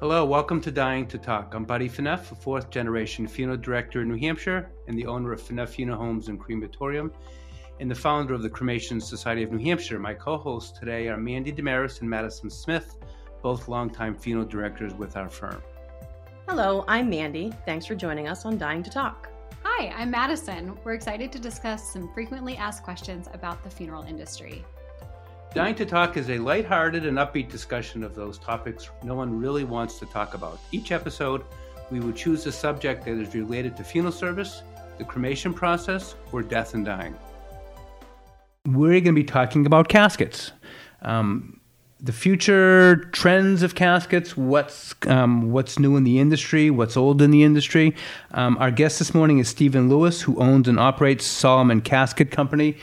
Hello, welcome to Dying to Talk. I'm Buddy Phaneuf, a fourth generation funeral director in New Hampshire and the owner of Phaneuf Funeral Homes and Crematorium and the founder of the Cremation Society of New Hampshire. My co-hosts today are Mandy Damaris and Madison Smith, both longtime funeral directors with our firm. Hello, I'm Mandy. Thanks for joining us on Dying to Talk. Hi, I'm Madison. We're excited to discuss some frequently asked questions about the funeral industry. Dying to Talk is a lighthearted and upbeat discussion of those topics no one really wants to talk about. Each episode, we will choose a subject that is related to funeral service, the cremation process, or death and dying. We're going to be talking about caskets, the future trends of caskets, what's new in the industry, what's old in the industry. Our guest this morning is Stephen Lewis, who owns and operates M Solomon Casket Company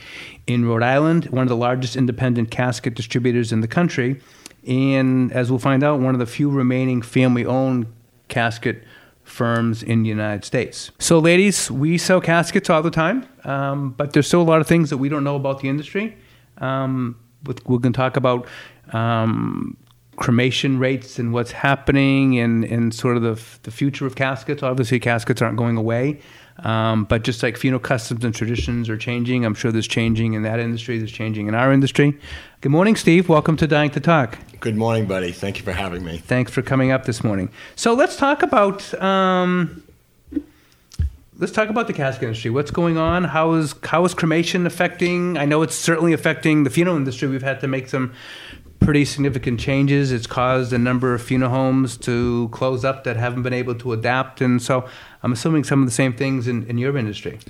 in Rhode Island, one of the largest independent casket distributors in the country, and as we'll find out, one of the few remaining family-owned casket firms in the United States. So ladies, we sell caskets all the time, but there's still a lot of things that we don't know about the industry. We're going to talk about cremation rates and what's happening and sort of the future of caskets. Obviously, caskets aren't going away. But just like funeral customs and traditions are changing, I'm sure there's changing in that industry, there's changing in our industry. Good morning, Steve. Welcome to Dying to Talk. Good morning, buddy. Thank you for having me. Thanks for coming up this morning. So let's talk about the casket industry. What's going on? How is cremation affecting? I know it's certainly affecting the funeral industry. We've had to make some pretty significant changes. It's caused a number of funeral homes to close up that haven't been able to adapt. And so I'm assuming some of the same things in your industry.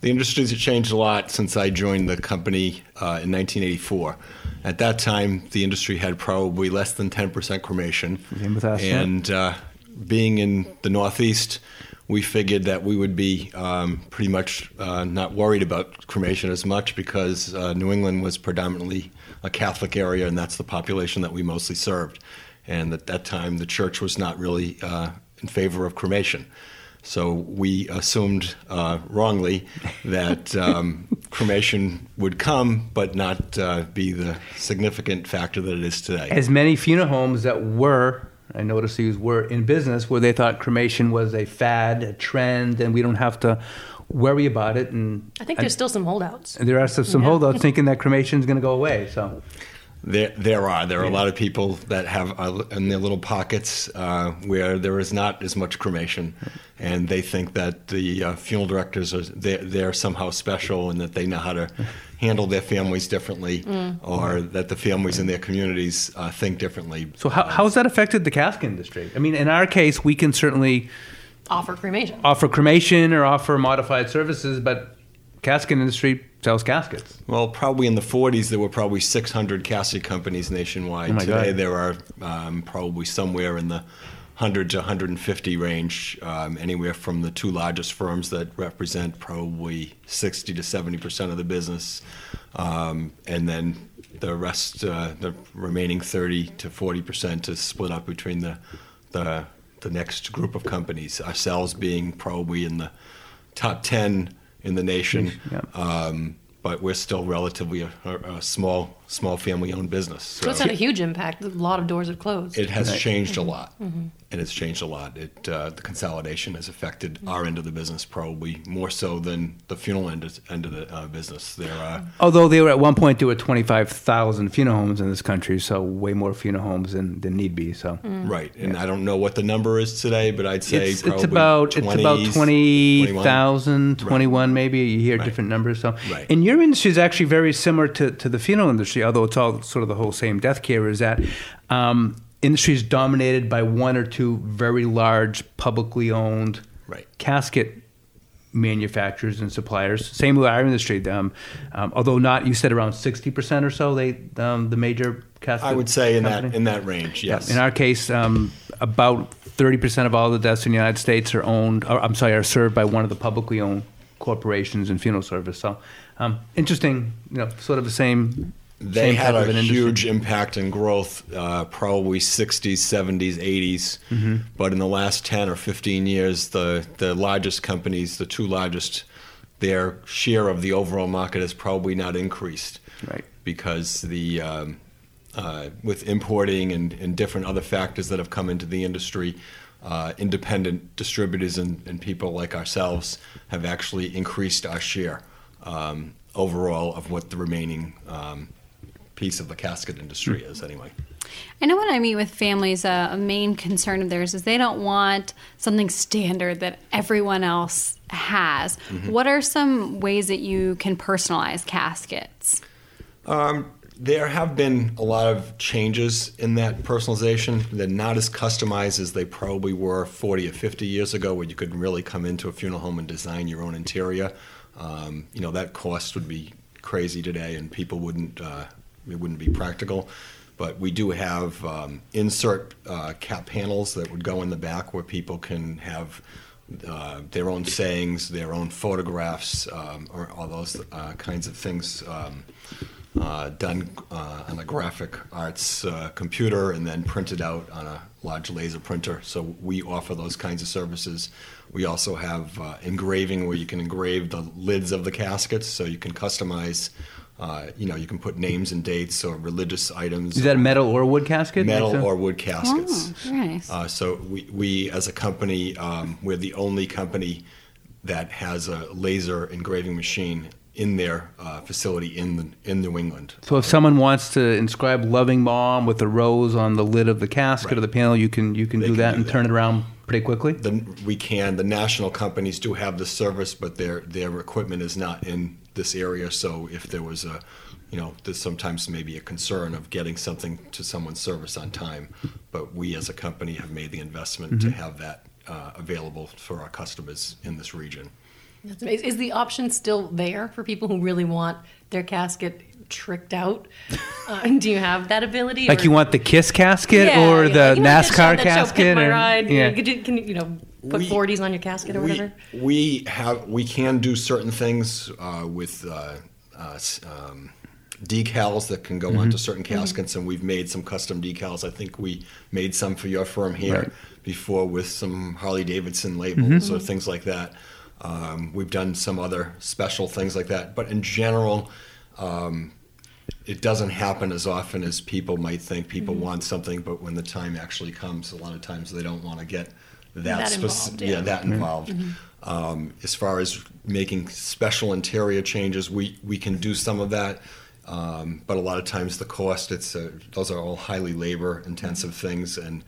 The industries have changed a lot since I joined the company in 1984. At that time, the industry had probably less than 10% cremation. Same with us, and being in the Northeast, we figured that we would be pretty much not worried about cremation as much because New England was predominantly a Catholic area, and that's the population that we mostly served. And at that time, the church was not really in favor of cremation. So we assumed wrongly that cremation would come, but not be the significant factor that it is today. As many funeral homes that were, I noticed these were in business, where they thought cremation was a fad, a trend, and we don't have to worry about it. And I think there's still some holdouts. There are some holdouts thinking that cremation is going to go away. So there are a lot of people that have in their little pockets where there is not as much cremation, and they think that the funeral directors are they're somehow special and that they know how to handle their families differently, or that the families in their communities think differently. So how has that affected the casket industry? I mean, in our case, we can certainly offer cremation or offer modified services, but casket industry sells caskets. Well, probably in the 40s, there were probably 600 casket companies nationwide. Today, there are probably somewhere in the 100 to 150 range, anywhere from the two largest firms that represent probably 60 to 70% of the business, and then the rest, the remaining 30 to 40% is split up between the next group of companies, ourselves being probably in the top 10 in the nation, but we're still relatively a small family-owned business. So it's had a huge impact. A lot of doors have closed. It has changed a lot, and it's changed a lot. The consolidation has affected our end of the business probably more so than the funeral end of the business. Although they were at one point, there were 25,000 funeral homes in this country, so way more funeral homes than need be. So right, and I don't know what the number is today, but I'd say probably it's about 20,000, 21 maybe. You hear different numbers. So, and your industry is actually very similar to the funeral industry. Although it's all sort of the whole same death care, is that industry is dominated by one or two very large publicly owned casket manufacturers and suppliers. Same with our industry, although not, you said around 60% or so. They the major casket. I would say in that range. Yes. In our case, about 30% of all the deaths in the United States are served by one of the publicly owned corporations and funeral service. So interesting, sort of the same. They had a huge impact in growth, probably 60s, 70s, 80s. Mm-hmm. But in the last 10 or 15 years, the largest companies, the two largest, their share of the overall market has probably not increased. Right. Because the with importing and different other factors that have come into the industry, independent distributors and people like ourselves have actually increased our share overall of what the remaining piece of the casket industry is anyway. I know when I meet with families, a main concern of theirs is they don't want something standard that everyone else has. Mm-hmm. What are some ways that you can personalize caskets? There have been a lot of changes in that personalization. They're not as customized as they probably were 40 or 50 years ago, where you could really come into a funeral home and design your own interior. You know, that cost would be crazy today, and people wouldn't, it wouldn't be practical. But we do have insert cap panels that would go in the back where people can have their own sayings, their own photographs, or all those kinds of things done on a graphic arts computer and then printed out on a large laser printer. So we offer those kinds of services. We also have engraving where you can engrave the lids of the caskets, so you can customize. You know, you can put names and dates or religious items. Is that a metal or wood casket? Metal or wood caskets. Oh, nice. So we as a company, we're the only company that has a laser engraving machine in their facility in New England. So if someone wants to inscribe "Loving Mom" with a rose on the lid of the casket or the panel, you can do that. Turn it around pretty quickly? We can. The national companies do have the service, but their equipment is not in this area. So if there was a, you know, there's sometimes maybe a concern of getting something to someone's service on time, but we as a company have made the investment to have that available for our customers in this region. That's amazing. Is the option still there for people who really want their casket tricked out? Do you have that ability? Like, you want the Kiss casket or the NASCAR casket? Pick My Ride. Yeah. Can you know, put 40s on your casket or whatever? We can do certain things with decals that can go onto certain caskets, and we've made some custom decals. I think we made some for your firm here before with some Harley-Davidson labels or things like that. We've done some other special things like that, but in general, it doesn't happen as often as people might think. People want something, but when the time actually comes, a lot of times they don't want to get that involved. As far as making special interior changes, we can do some of that, but a lot of times the cost, those are all highly labor-intensive things, and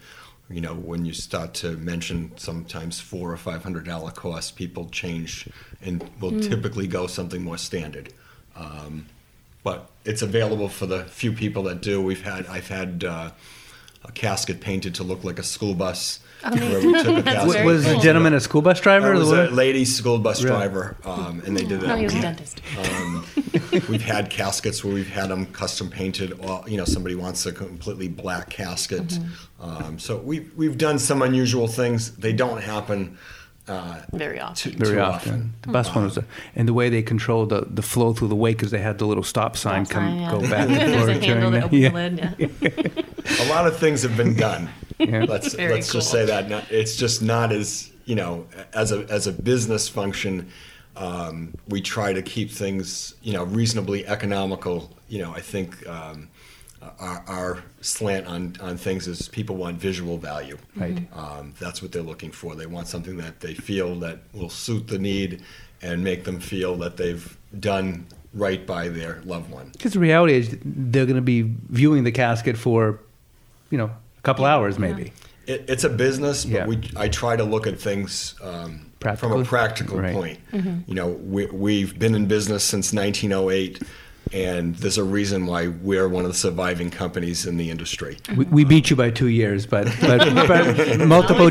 you know, when you start to mention sometimes $400 or $500 costs, people change and will typically go something more standard. But it's available for the few people that do. I've had a casket painted to look like a school bus. Where we took a was the gentleman a school bus driver? It was a lady school bus driver, and they did that. No, he was a dentist. We've had caskets where we've had them custom painted. You know, somebody wants a completely black casket. So we've done some unusual things. They don't happen very often. Very often. The bus one was, and the way they controlled the flow through the way, because they had the little stop sign go back and forth. There's a handle that opens the lid. Yeah. A lot of things have been done. Yeah. Let's just say that it's just not as, you know, as a business function, we try to keep things, you know, reasonably economical. You know, I think our slant on things is people want visual value. Right. That's what they're looking for. They want something that they feel that will suit the need and make them feel that they've done right by their loved one. Because the reality is they're going to be viewing the casket for, you know, a couple hours maybe. Yeah. It's a business, but I try to look at things from a practical point. Mm-hmm. You know, we've been in business since 1908. And there's a reason why we're one of the surviving companies in the industry. We beat you by 2 years, but multiple,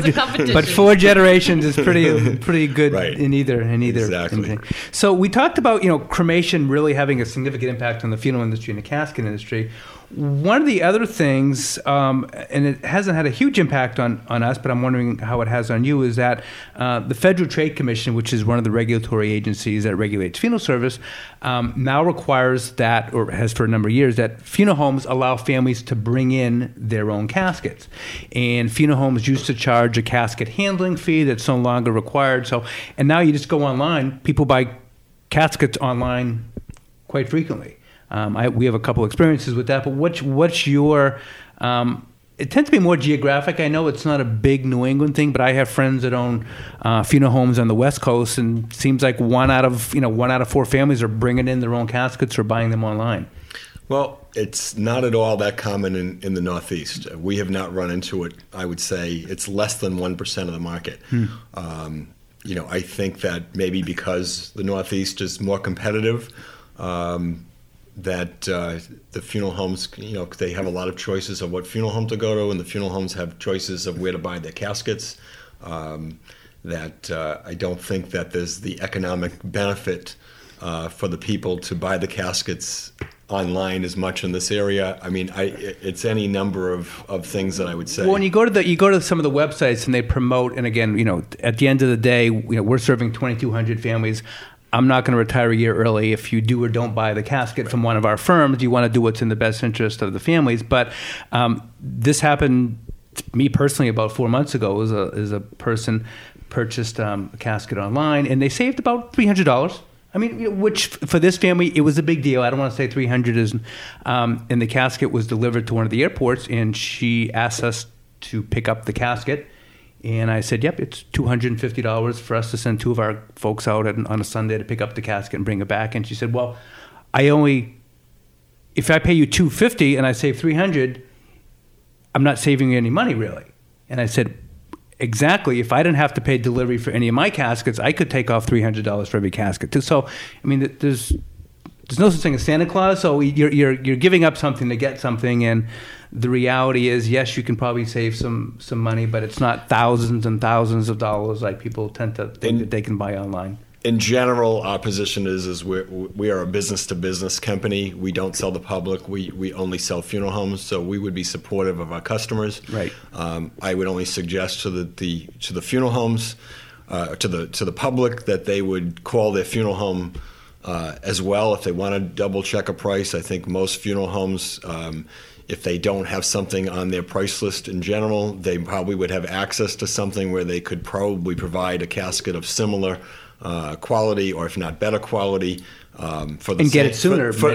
but four generations is pretty good in either. Exactly. Anything. So we talked about, you know, cremation really having a significant impact on the funeral industry and the casket industry. One of the other things, and it hasn't had a huge impact on us, but I'm wondering how it has on you, is that the Federal Trade Commission, which is one of the regulatory agencies that regulates funeral service, now requires that, or has for a number of years, that funeral homes allow families to bring in their own caskets. And funeral homes used to charge a casket handling fee that's no longer required. So, and now you just go online, people buy caskets online quite frequently. We have a couple experiences with that, but what's your... It tends to be more geographic. I know it's not a big New England thing, but I have friends that own funeral homes on the West Coast, and it seems like one out of four families are bringing in their own caskets or buying them online. Well, it's not at all that common in the Northeast. We have not run into it. I would say it's less than 1% of the market. I think that maybe because the Northeast is more competitive, that the funeral homes, they have a lot of choices of what funeral home to go to, and the funeral homes have choices of where to buy their caskets. I don't think that there's the economic benefit for the people to buy the caskets online as much in this area. I mean, it's any number of things that I would say. Well, when you go to some of the websites and they promote, and again, at the end of the day, we're serving 2,200 families. I'm not going to retire a year early if you do or don't buy the casket right. from one of our firms. You want to do what's in the best interest of the families. But this happened to me personally about 4 months ago. It was a person purchased a casket online, and they saved about $300. I mean, which for this family, it was a big deal. I don't want to say $300 is... and the casket was delivered to one of the airports, and she asked us to pick up the casket. And I said, yep, it's $250 for us to send two of our folks out on a Sunday to pick up the casket and bring it back. And she said, well, if I pay you $250 and I save $300, I'm not saving you any money, really. And I said, exactly. If I didn't have to pay delivery for any of my caskets, I could take off $300 for every casket, too. So, I mean, there's no such thing as Santa Claus, so you're giving up something to get something, and the reality is, yes, you can probably save some money, but it's not thousands and thousands of dollars like people tend to think that they can buy online. In general, our position is we are a business-to-business company. We don't sell the public. We only sell funeral homes, so we would be supportive of our customers. Right. I would only suggest to the funeral homes, to the public, that they would call their funeral home as well, if they want to double check a price. I think most funeral homes, if they don't have something on their price list in general, they probably would have access to something where they could probably provide a casket of similar quality, or if not better quality, and get it sooner for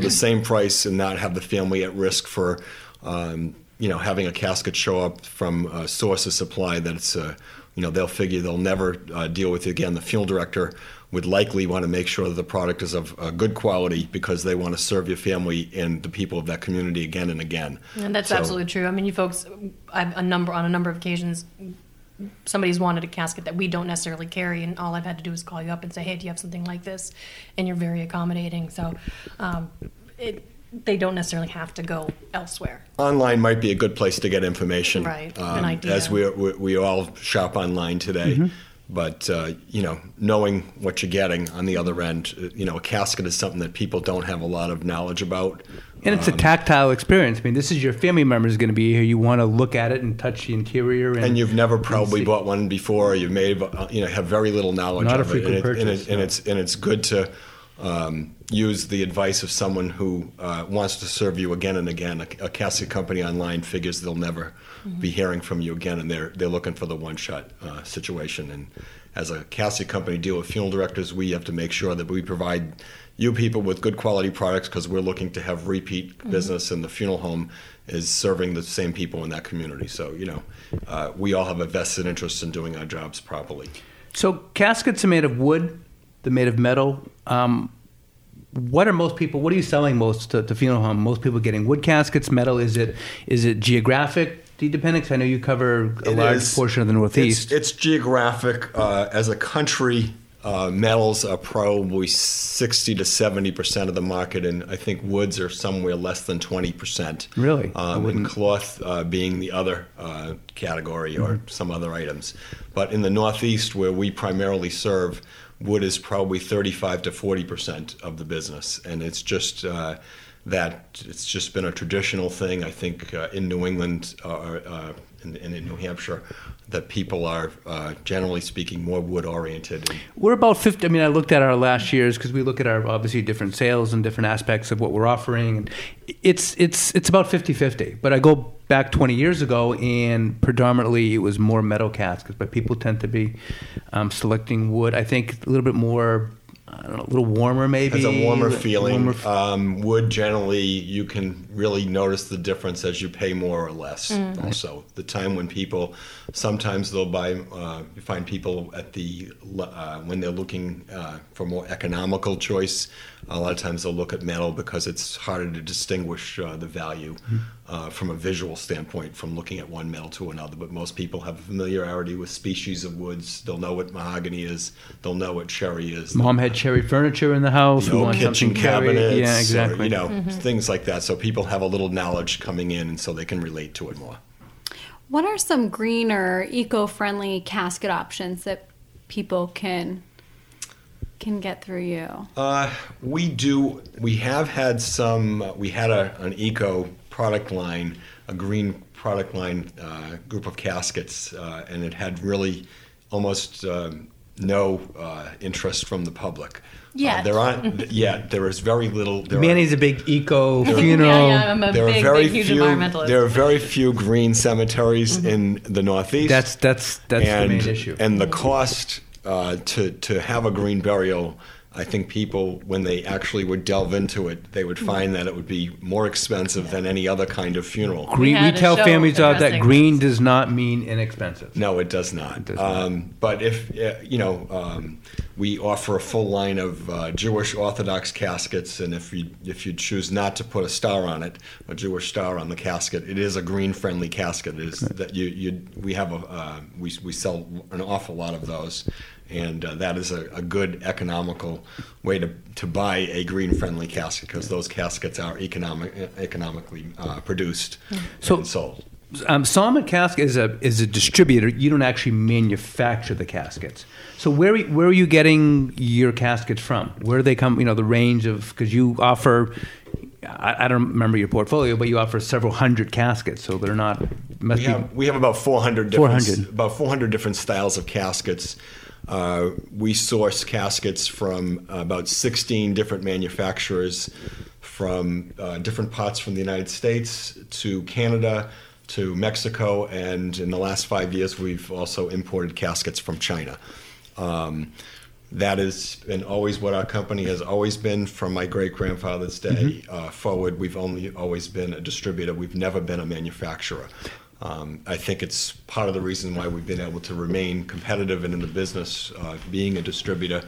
the same price, and not have the family at risk for having a casket show up from a source of supply that's they'll figure they'll never deal with it again. The funeral director would likely want to make sure that the product is of good quality, because they want to serve your family and the people of that community again and again. And that's absolutely true. I mean, you folks, on a number of occasions, somebody's wanted a casket that we don't necessarily carry, and all I've had to do is call you up and say, hey, do you have something like this? And you're very accommodating. So they don't necessarily have to go elsewhere. Online might be a good place to get information. Right, an idea. As we all shop online today. Mm-hmm. But, knowing what you're getting on the other end, a casket is something that people don't have a lot of knowledge about. And it's a tactile experience. I mean, this is your family member is going to be here. You want to look at it and touch the interior. And you've never probably bought one before. You may have very little knowledge of it. It's good to use the advice of someone who wants to serve you again and again. A casket company online figures they'll never be hearing from you again, and they're looking for the one-shot situation. And as a casket company deal with funeral directors, we have to make sure that we provide you people with good quality products, because we're looking to have repeat business, and the funeral home is serving the same people in that community. So, we all have a vested interest in doing our jobs properly. So caskets are made of wood, they're made of metal. What are you selling most to funeral home? Most people getting wood caskets, metal. Is it geographic dependent? I know you cover a large portion of the Northeast. It's geographic. As a country, metals are probably 60 to 70% of the market, and I think woods are somewhere less than 20%. Really? And cloth being the other category, or some other items. But in the Northeast, where we primarily serve, wood is probably 35 to 40% of the business, and it's just it's just been a traditional thing. I think in New England and in New Hampshire, that people are generally speaking more wood oriented. We're about 50. I mean, I looked at our last year's, because we look at our obviously different sales and different aspects of what we're offering, and it's about 50-50. But I go back 20 years ago, and predominantly it was more metal caskets, but people tend to be selecting wood. I think a little bit more I don't know, a little warmer maybe. It's a warmer feeling. Wood generally, you can really notice the difference as you pay more or less. Mm. Also, the time when people, sometimes they'll buy, you find people at the, when they're looking for more economical choice, a lot of times they'll look at metal because it's harder to distinguish the value from a visual standpoint from looking at one metal to another. But most people have familiarity with species of woods. They'll know what mahogany is. They'll know what cherry is. Mom had cherry furniture in the house. No kitchen cabinets. Yeah, exactly. Or, you know, things like that. So people have a little knowledge coming in, and so they can relate to it more. What are some greener, eco-friendly casket options that people can get through you? We have had some. We had an eco product line, a green product line group of caskets, and it had really almost. No interest from the public. Yeah, there aren't. Yet there is very little. Manny's a big eco funeral. Yeah, I'm a big, huge environmentalist. There are very few green cemeteries in the Northeast. That's the main issue. And the cost to have a green burial, I think people, when they actually would delve into it, they would find that it would be more expensive than any other kind of funeral. We tell families out that green does not mean inexpensive. No, it does not. But if, we offer a full line of Jewish Orthodox caskets, and if you choose not to put a star on it, a Jewish star on the casket, it is a green-friendly casket. It is that we have we sell an awful lot of those. And that is a good economical way to buy a green-friendly casket, because those caskets are economically produced and sold. Solomon Casket is a distributor. You don't actually manufacture the caskets. So where are you getting your caskets from? Where do they come? You know, the range of, because you offer. I don't remember your portfolio, but you offer several hundred caskets, so they're not. We have about 400 different styles of caskets. We source caskets from about 16 different manufacturers, from different parts from the United States to Canada to Mexico, and in the last 5 years, we've also imported caskets from China. That has been always what our company has always been from my great-grandfather's day forward. We've only always been a distributor. We've never been a manufacturer. I think it's part of the reason why we've been able to remain competitive and in the business, being a distributor.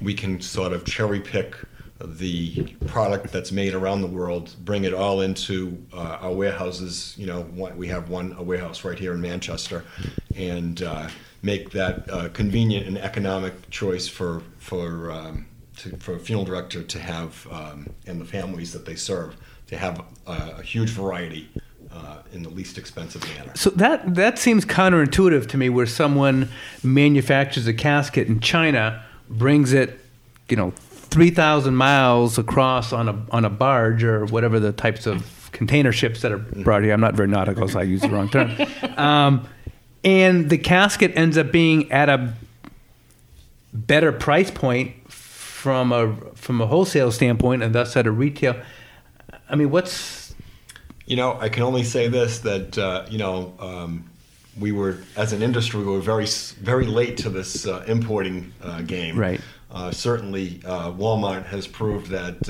We can sort of cherry pick the product that's made around the world, bring it all into our warehouses. You know, we have a warehouse right here in Manchester, and make that convenient and economic choice for a funeral director to have, and the families that they serve, to have a huge variety. In the least expensive manner. So that seems counterintuitive to me, where someone manufactures a casket in China, brings it, 3,000 miles across on a barge or whatever the types of container ships that are brought here. I'm not very nautical, so I use the wrong term. And the casket ends up being at a better price point from a wholesale standpoint, and thus at a retail. I mean, what's... I can only say this, that, we were, as an industry, we were very, very late to this importing game. Right. Certainly, Walmart has proved that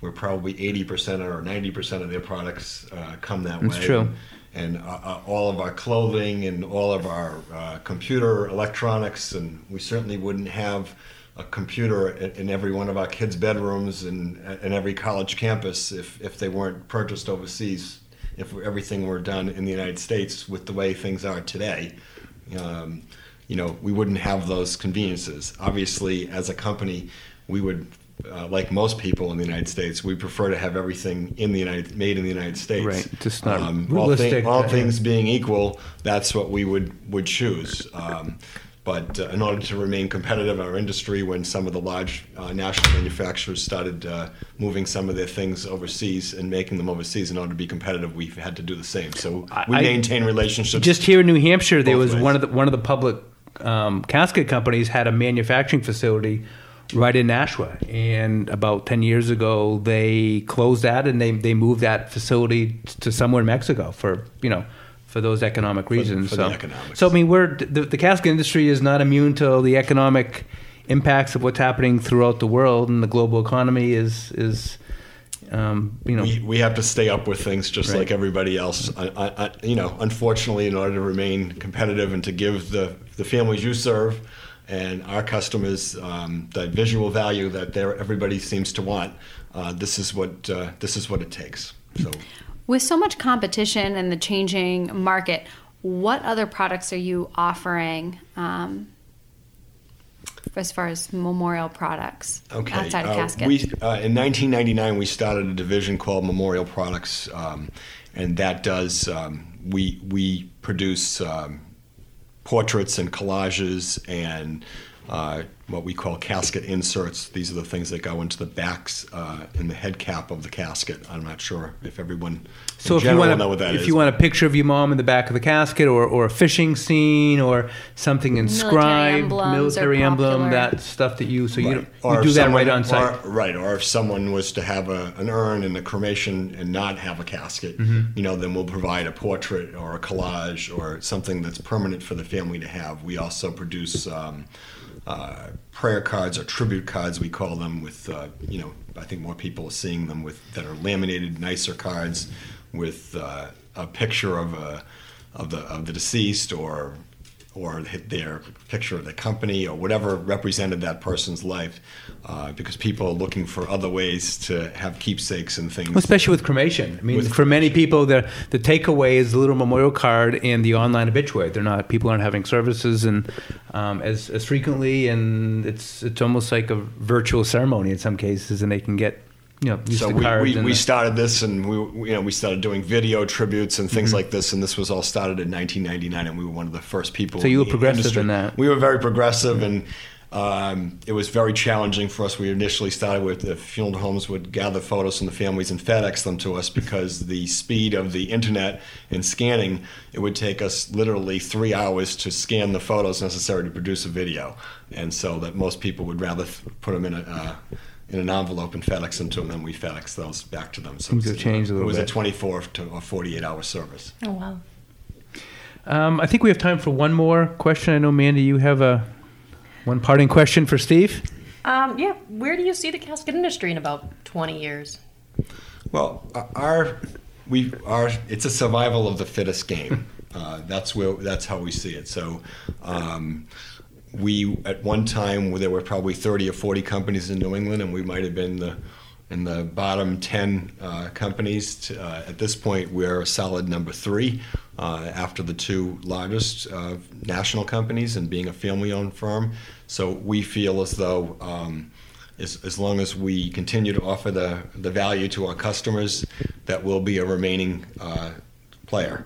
we're probably 80% or 90% of their products come that way. That's true. And all of our clothing and all of our computer electronics, and we certainly wouldn't have a computer in every one of our kids' bedrooms and in every college campus if they weren't purchased overseas, if everything were done in the United States with the way things are today. We wouldn't have those conveniences. Obviously, as a company, we would, like most people in the United States, we prefer to have everything made in the United States. Right, just not realistic. All things being equal, that's what we would choose. But in order to remain competitive in our industry, when some of the large national manufacturers started moving some of their things overseas and making them overseas, in order to be competitive, we've had to do the same. So we maintain relationships. Just here in New Hampshire, there was one of the public casket companies had a manufacturing facility right in Nashua, and about 10 years ago, they closed that and they moved that facility to somewhere in Mexico for those economic reasons. The economics. So I mean, the casket industry is not immune to the economic impacts of what's happening throughout the world and the global economy is we have to stay up with things just like everybody else. I unfortunately, in order to remain competitive and to give the families you serve and our customers that visual value that everybody seems to want, this is what it takes. So, with so much competition and the changing market, what other products are you offering as far as memorial products outside of caskets? In 1999, we started a division called Memorial Products, and that does we produce portraits and collages and what we call casket inserts. These are the things that go into the backs in the head cap of the casket. I'm not sure if everyone know what that is. If you want a picture of your mom in the back of the casket, or a fishing scene, or something inscribed, military emblem, that stuff that you you do that right on site. Right, or if someone was to have an urn and a cremation and not have a casket, then we'll provide a portrait or a collage or something that's permanent for the family to have. We also produce prayer cards or tribute cards, we call them, with I think more people are seeing them with that are laminated, nicer cards with a picture of the deceased or their picture of the company or whatever represented that person's life, because people are looking for other ways to have keepsakes and things. Well, especially with cremation. I mean, for many people, the takeaway is the little memorial card and the online obituary. People aren't having services and as frequently, and it's almost like a virtual ceremony in some cases, and they can get. So we started this, and we started doing video tributes and things like this, and this was all started in 1999, and we were one of the first people. So you were progressive in that. We were very progressive, and it was very challenging for us. We initially started with the funeral homes would gather photos from the families and FedEx them to us, because the speed of the internet and scanning, it would take us literally 3 hours to scan the photos necessary to produce a video, and so that most people would rather put them in in an envelope and FedEx them to them, and we FedEx those back to them. So it was a 24 to a 48-hour service. Oh, wow. I think we have time for one more question. I know, Mandy, you have one parting question for Steve. Yeah. Where do you see the casket industry in about 20 years? Well, it's a survival of the fittest game. That's how we see it. So. We at one time there were probably 30 or 40 companies in New England, and we might have been in the bottom 10 companies. At this point, we're a solid number 3 after the 2 largest national companies, and being a family-owned firm. So we feel as though as long as we continue to offer the value to our customers, that we'll be a remaining player.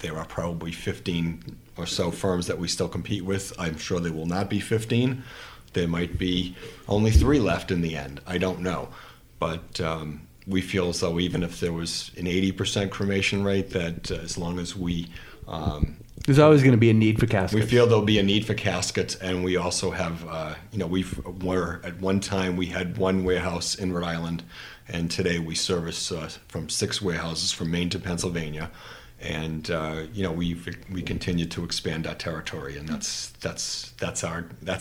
There are probably 15 or so firms that we still compete with. I'm sure there will not be 15. There might be only 3 left in the end. I don't know. But we feel as though even if there was an 80% cremation rate, that as long as we... there's always going to be a need for caskets. We feel there'll be a need for caskets, and we also have, at one time we had 1 warehouse in Rhode Island, and today we service from 6 warehouses from Maine to Pennsylvania. And we continue to expand our territory, and that's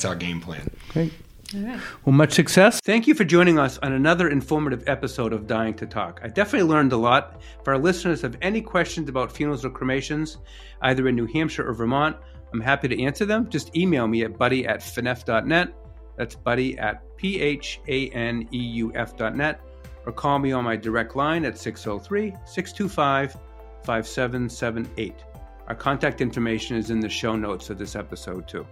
our game plan. Great. All right. Well, much success. Thank you for joining us on another informative episode of Dying to Talk. I definitely learned a lot. If our listeners have any questions about funerals or cremations, either in New Hampshire or Vermont, I'm happy to answer them. Just email me at buddy@phaneuf.net. That's buddy at phaneuf.net, or call me on my direct line at 603-625-5778. Our contact information is in the show notes of this episode too.